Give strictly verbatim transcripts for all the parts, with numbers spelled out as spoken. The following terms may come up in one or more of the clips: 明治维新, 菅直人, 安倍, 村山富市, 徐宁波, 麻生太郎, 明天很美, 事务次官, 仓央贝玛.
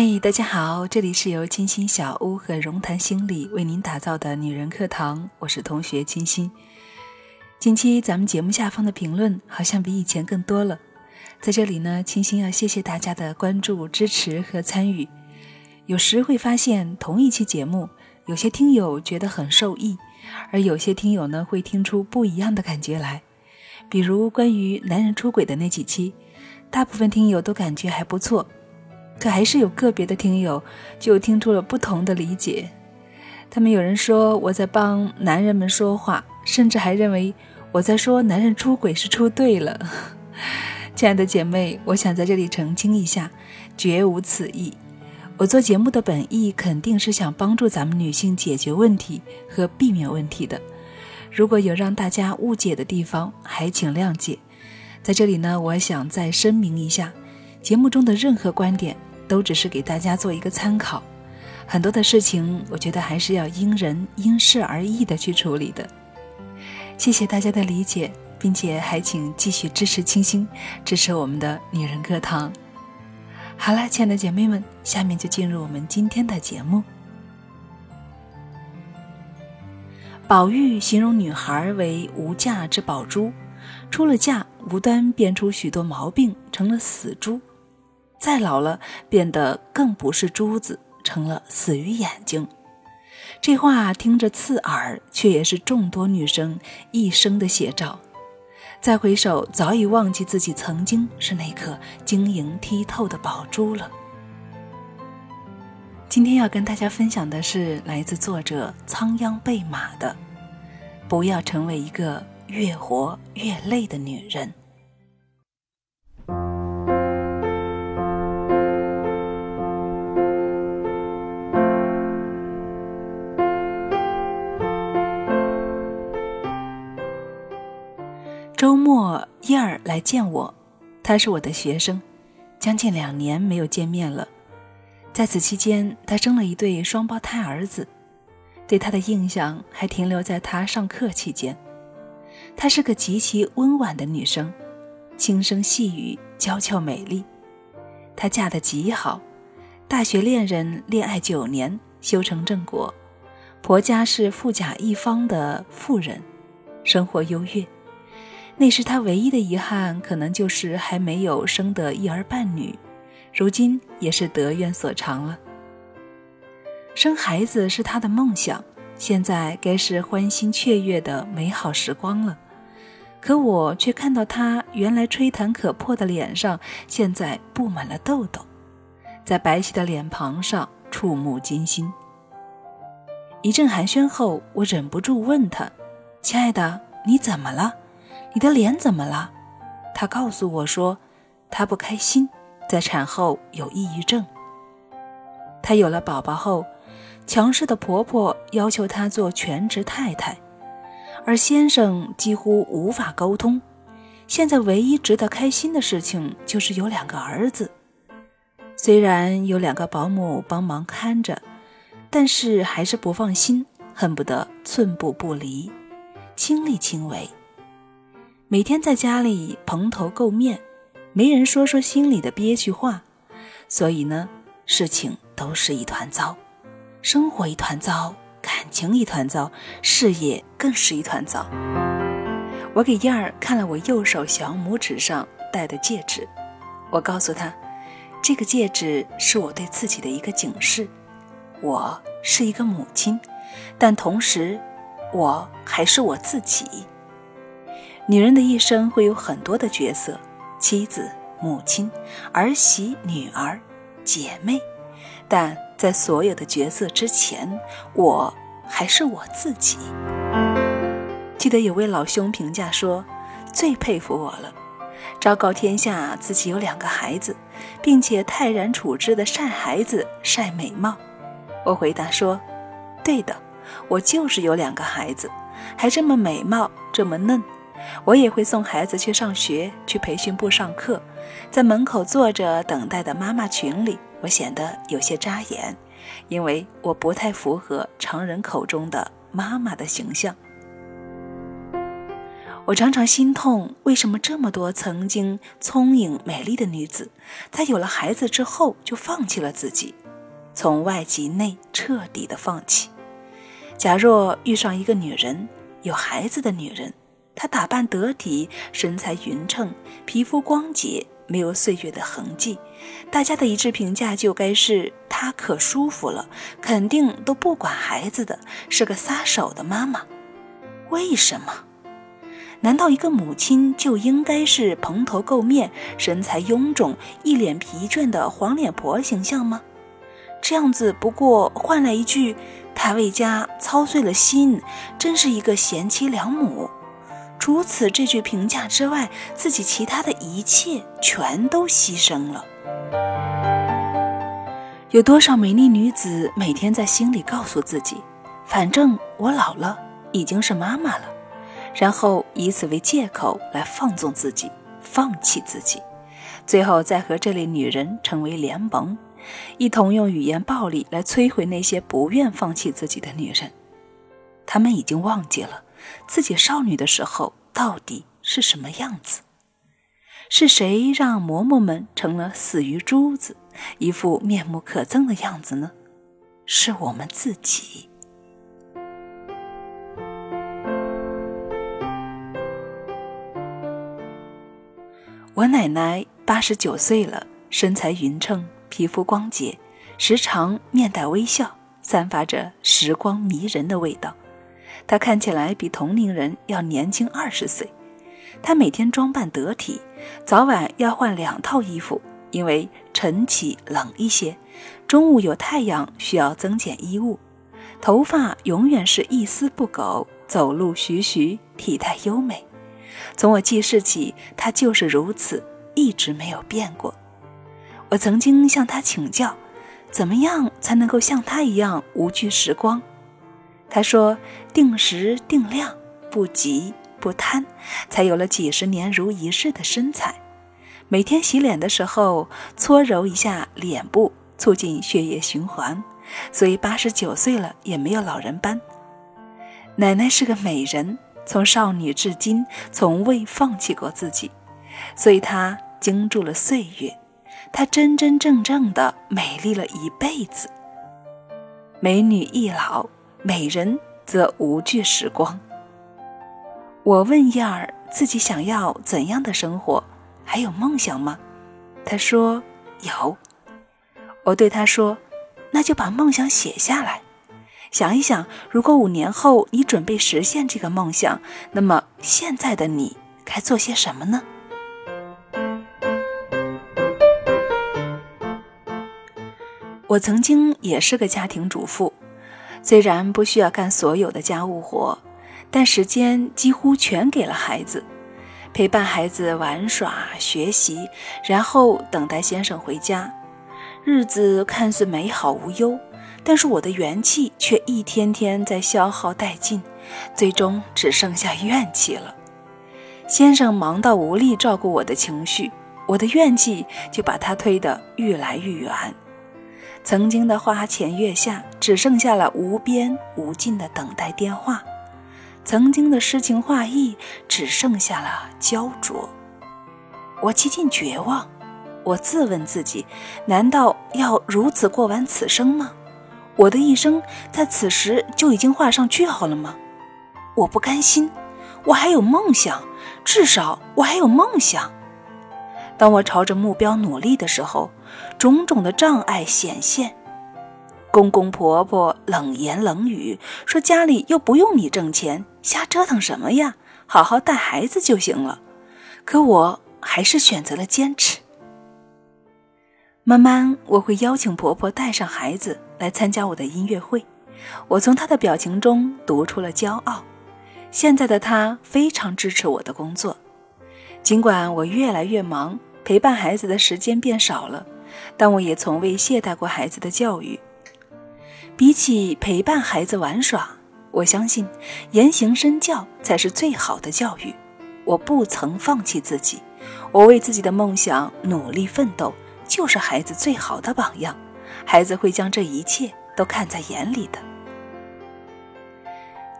嗨，大家好，这里是由清新小屋和荣谈心理为您打造的女人课堂，我是同学清新。近期咱们节目下方的评论好像比以前更多了，在这里呢，清新要谢谢大家的关注、支持和参与。有时会发现同一期节目，有些听友觉得很受益，而有些听友呢会听出不一样的感觉来。比如关于男人出轨的那几期，大部分听友都感觉还不错，可还是有个别的听友就听出了不同的理解。他们有人说我在帮男人们说话，甚至还认为我在说男人出轨是出对了。亲爱的姐妹，我想在这里澄清一下，绝无此意。我做节目的本意肯定是想帮助咱们女性解决问题和避免问题的，如果有让大家误解的地方，还请谅解。在这里呢，我想再声明一下，节目中的任何观点都只是给大家做一个参考，很多的事情我觉得还是要因人因事而异的去处理的。谢谢大家的理解，并且还请继续支持清新，支持我们的女人课堂。好啦，亲爱的姐妹们，下面就进入我们今天的节目。宝玉形容女孩为无价之宝珠，出了嫁无端变出许多毛病，成了死猪，再老了变得更不是珠子，成了死鱼眼睛。这话听着刺耳，却也是众多女生一生的写照。再回首，早已忘记自己曾经是那颗晶莹剔透的宝珠了。今天要跟大家分享的是来自作者仓央贝玛的《不要成为一个越活越累的女人》。周末燕儿来见我，她是我的学生，将近两年没有见面了。在此期间，她生了一对双胞胎儿子，对她的印象还停留在她上课期间。她是个极其温婉的女生，轻声细语，娇俏美丽。她嫁得极好，大学恋人恋爱九年，修成正果，婆家是富甲一方的富人，生活优越。那时她唯一的遗憾，可能就是还没有生得一儿半女，如今也是得愿所偿了。生孩子是她的梦想，现在该是欢欣雀跃的美好时光了。可我却看到她原来吹弹可破的脸上，现在布满了痘痘，在白皙的脸庞上触目惊心。一阵寒暄后，我忍不住问她：“亲爱的，你怎么了？你的脸怎么了？”她告诉我说，她不开心，在产后有抑郁症。她有了宝宝后，强势的婆婆要求她做全职太太，而先生几乎无法沟通。现在唯一值得开心的事情就是有两个儿子，虽然有两个保姆帮忙看着，但是还是不放心，恨不得寸步不离，亲力亲为。每天在家里蓬头垢面，没人说说心里的憋屈话，所以呢，事情都是一团糟，生活一团糟，感情一团糟，事业更是一团糟。我给燕儿看了我右手小拇指上戴的戒指，我告诉她，这个戒指是我对自己的一个警示。我是一个母亲，但同时，我还是我自己。女人的一生会有很多的角色，妻子、母亲、儿媳、女儿、姐妹，但在所有的角色之前，我还是我自己。记得有位老兄评价说，最佩服我了，昭告天下自己有两个孩子，并且泰然处之的晒孩子、晒美貌。我回答说，对的，我就是有两个孩子，还这么美貌，这么嫩。我也会送孩子去上学，去培训部上课，在门口坐着等待的妈妈群里，我显得有些扎眼，因为我不太符合常人口中的妈妈的形象。我常常心痛，为什么这么多曾经聪颖美丽的女子，在有了孩子之后就放弃了自己，从外及内彻底的放弃。假若遇上一个女人，有孩子的女人，她打扮得体，身材匀称，皮肤光洁，没有岁月的痕迹，大家的一致评价就该是她可舒服了，肯定都不管孩子的，是个撒手的妈妈。为什么？难道一个母亲就应该是蓬头垢面，身材臃肿，一脸疲倦的黄脸婆形象吗？这样子不过换来一句她为家操碎了心，真是一个贤妻良母。除此这句评价之外，自己其他的一切全都牺牲了。有多少美丽女子每天在心里告诉自己，反正我老了，已经是妈妈了，然后以此为借口来放纵自己，放弃自己，最后再和这类女人成为联盟，一同用语言暴力来摧毁那些不愿放弃自己的女人。她们已经忘记了自己少女的时候到底是什么样子。是谁让嬷嬷们成了死鱼珠子，一副面目可憎的样子呢？是我们自己。我奶奶八十九岁了，身材匀称，皮肤光洁，时常面带微笑，散发着时光迷人的味道。她看起来比同龄人要年轻二十岁。她每天装扮得体，早晚要换两套衣服，因为晨起冷一些，中午有太阳需要增减衣物。头发永远是一丝不苟，走路徐徐，体态优美。从我记事起，她就是如此，一直没有变过。我曾经向她请教，怎么样才能够像她一样无惧时光？她说，定时定量，不急不贪，才有了几十年如一日的身材。每天洗脸的时候，搓揉一下脸部，促进血液循环，所以八十九岁了也没有老人斑。奶奶是个美人，从少女至今从未放弃过自己，所以她经住了岁月，她真真正正的美丽了一辈子。美女易老，美人则无惧时光。我问燕儿自己想要怎样的生活，还有梦想吗？她说有。我对她说，那就把梦想写下来，想一想，如果五年后你准备实现这个梦想，那么现在的你该做些什么呢？我曾经也是个家庭主妇，虽然不需要干所有的家务活，但时间几乎全给了孩子，陪伴孩子玩耍、学习，然后等待先生回家。日子看似美好无忧，但是我的元气却一天天在消耗殆尽，最终只剩下怨气了。先生忙到无力照顾我的情绪，我的怨气就把他推得愈来愈远。曾经的花前月下，只剩下了无边无尽的等待电话；曾经的诗情画意，只剩下了焦灼。我几近绝望，我自问自己，难道要如此过完此生吗？我的一生在此时就已经画上句号了吗？我不甘心，我还有梦想，至少我还有梦想。当我朝着目标努力的时候，种种的障碍显现。公公婆婆冷言冷语，说家里又不用你挣钱，瞎折腾什么呀，好好带孩子就行了。可我还是选择了坚持。慢慢我会邀请婆婆带上孩子来参加我的音乐会，我从她的表情中读出了骄傲。现在的她非常支持我的工作，尽管我越来越忙，陪伴孩子的时间变少了，但我也从未懈怠过孩子的教育。比起陪伴孩子玩耍，我相信言行身教才是最好的教育。我不曾放弃自己，我为自己的梦想努力奋斗，就是孩子最好的榜样，孩子会将这一切都看在眼里的。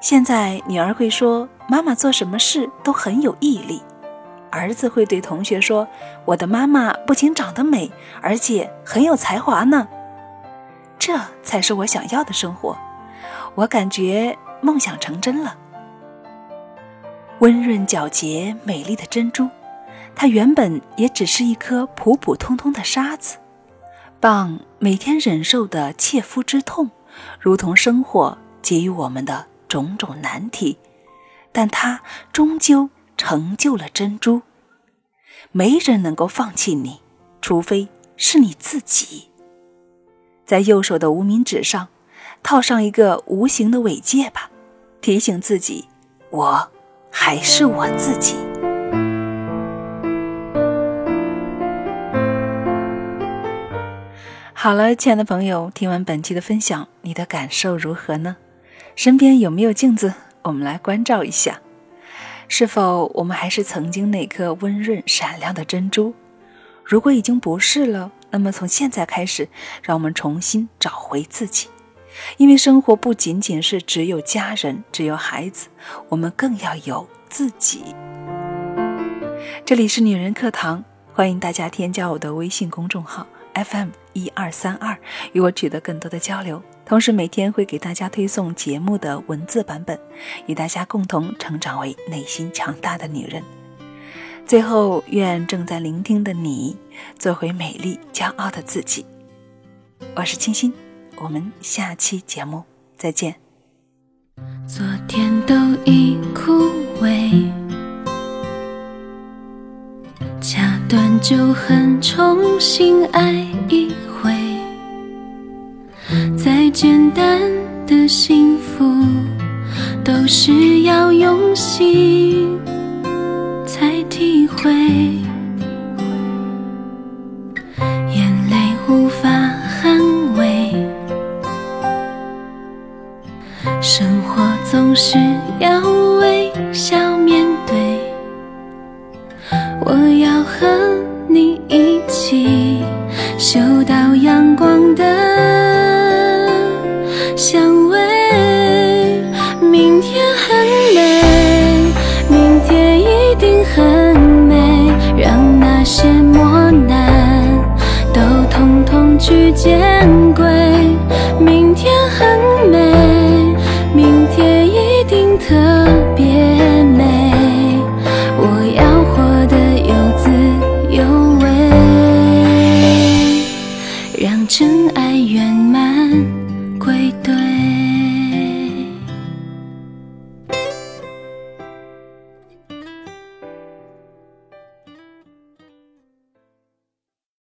现在女儿会说妈妈做什么事都很有毅力，儿子会对同学说我的妈妈不仅长得美，而且很有才华呢。这才是我想要的生活，我感觉梦想成真了。温润皎洁美丽的珍珠，它原本也只是一颗普普通通的沙子，蚌每天忍受的切肤之痛，如同生活给予我们的种种难题，但它终究成就了珍珠。没人能够放弃你，除非是你自己。在右手的无名指上套上一个无形的尾戒吧，提醒自己，我还是我自己。好了，亲爱的朋友，听完本期的分享，你的感受如何呢？身边有没有镜子？我们来关照一下，是否我们还是曾经那颗温润闪亮的珍珠？如果已经不是了，那么从现在开始，让我们重新找回自己。因为生活不仅仅是只有家人，只有孩子，我们更要有自己。这里是女人课堂，欢迎大家添加我的微信公众号 F M 一二三二，与我取得更多的交流。同时每天会给大家推送节目的文字版本，与大家共同成长为内心强大的女人。最后，愿正在聆听的你做回美丽骄傲的自己。我是清新，我们下期节目再见。昨天都已枯萎，掐断就恨，重新爱一回，再简单的幸福都是要用心才体会，眼泪无法生活，总是要微笑面对。我要和你一起嗅到阳光的香味。明天很美，明天一定很美，让那些磨难都统统去见。